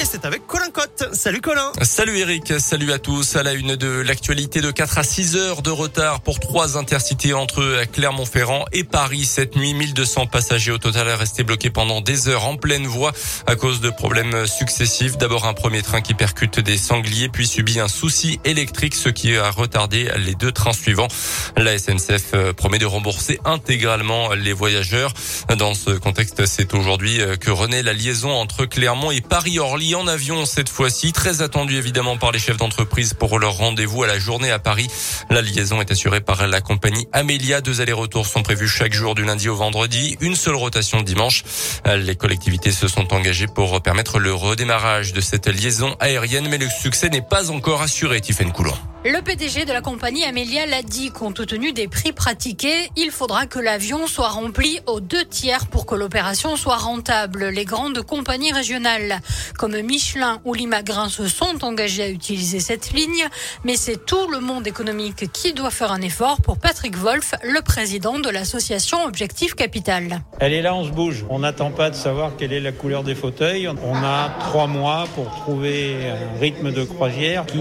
Et c'est avec Colin Cotte. Salut Colin. Salut Eric, salut à tous. À la une de l'actualité, de 4 à 6 heures de retard pour 3 intercités entre Clermont-Ferrand et Paris cette nuit. 1200 passagers au total restés bloqués pendant des heures en pleine voie à cause de problèmes successifs. D'abord un premier train qui percute des sangliers, puis subit un souci électrique, ce qui a retardé les 2 trains suivants. La SNCF promet de rembourser intégralement les voyageurs. Dans ce contexte, c'est aujourd'hui que renaît la liaison entre Clermont et Paris-Orly. En avion cette fois-ci, très attendu évidemment par les chefs d'entreprise pour leur rendez-vous à la journée à Paris. La liaison est assurée par la compagnie Amelia. 2 allers-retours sont prévus chaque jour du lundi au vendredi, une seule rotation dimanche. Les collectivités se sont engagées pour permettre le redémarrage de cette liaison aérienne, mais le succès n'est pas encore assuré, Tiffaine Coulon. Le PDG de la compagnie Amelia l'a dit, compte tenu des prix pratiqués, il faudra que l'avion soit rempli aux 2 tiers pour que l'opération soit rentable. Les grandes compagnies régionales comme Michelin ou Limagrain se sont engagées à utiliser cette ligne, mais c'est tout le monde économique qui doit faire un effort pour Patrick Wolff, le président de l'association Objectif Capital. Elle est là, on se bouge. On n'attend pas de savoir quelle est la couleur des fauteuils. On a 3 mois pour trouver un rythme de croisière qui,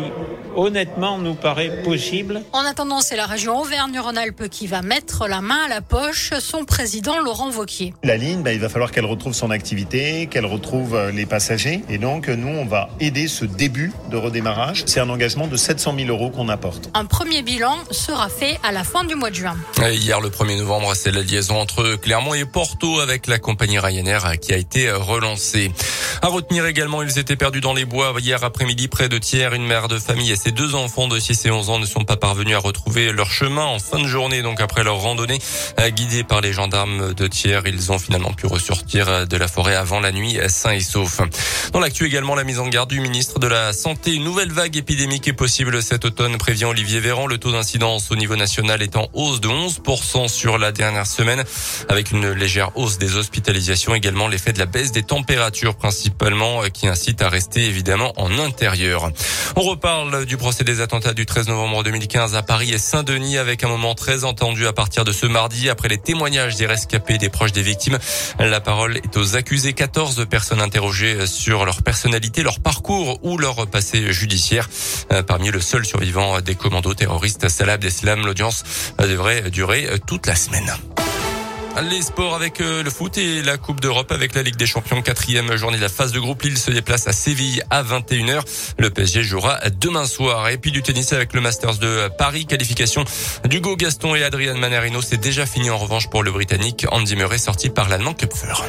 honnêtement, nous paraît possible. En attendant, c'est la région Auvergne-Rhône-Alpes qui va mettre la main à la poche. Son président, Laurent Wauquiez. La ligne, il va falloir qu'elle retrouve son activité, qu'elle retrouve les passagers. Et donc, nous, on va aider ce début de redémarrage. C'est un engagement de 700 000 € qu'on apporte. Un premier bilan sera fait à la fin du mois de juin. Et hier, le 1er novembre, c'est la liaison entre Clermont et Porto avec la compagnie Ryanair qui a été relancée. À retenir également, ils étaient perdus dans les bois hier après-midi près de Thiers. Une mère de famille et ses 2 enfants de 6 et 11 ans ne sont pas parvenus à retrouver leur chemin en fin de journée, donc après leur randonnée. Guidés par les gendarmes de Thiers, ils ont finalement pu ressortir de la forêt avant la nuit, sains et saufs. Dans l'actu également, la mise en garde du ministre de la Santé. Une nouvelle vague épidémique est possible cet automne, prévient Olivier Véran. Le taux d'incidence au niveau national est en hausse de 11% sur la dernière semaine, avec une légère hausse des hospitalisations. Également l'effet de la baisse des températures principalement, qui incite à rester évidemment en intérieur. On reparle du procès des attentats du 13 novembre 2015 à Paris et Saint-Denis, avec un moment très entendu à partir de ce mardi. Après les témoignages des rescapés et des proches des victimes, la parole est aux accusés. 14 personnes interrogées sur leur personnalité, leur parcours ou leur passé judiciaire. Parmi eux, le seul survivant des commandos terroristes, Salah Abdeslam. L'audience devrait durer toute la semaine. Les sports avec le foot et la Coupe d'Europe avec la Ligue des Champions. 4e journée de la phase de groupe. Lille se déplace à Séville à 21h. Le PSG jouera demain soir. Et puis du tennis avec le Masters de Paris. Qualification d'Hugo Gaston et Adrien Manarino. C'est déjà fini en revanche pour le Britannique Andy Murray, sorti par l'Allemand Köpfer.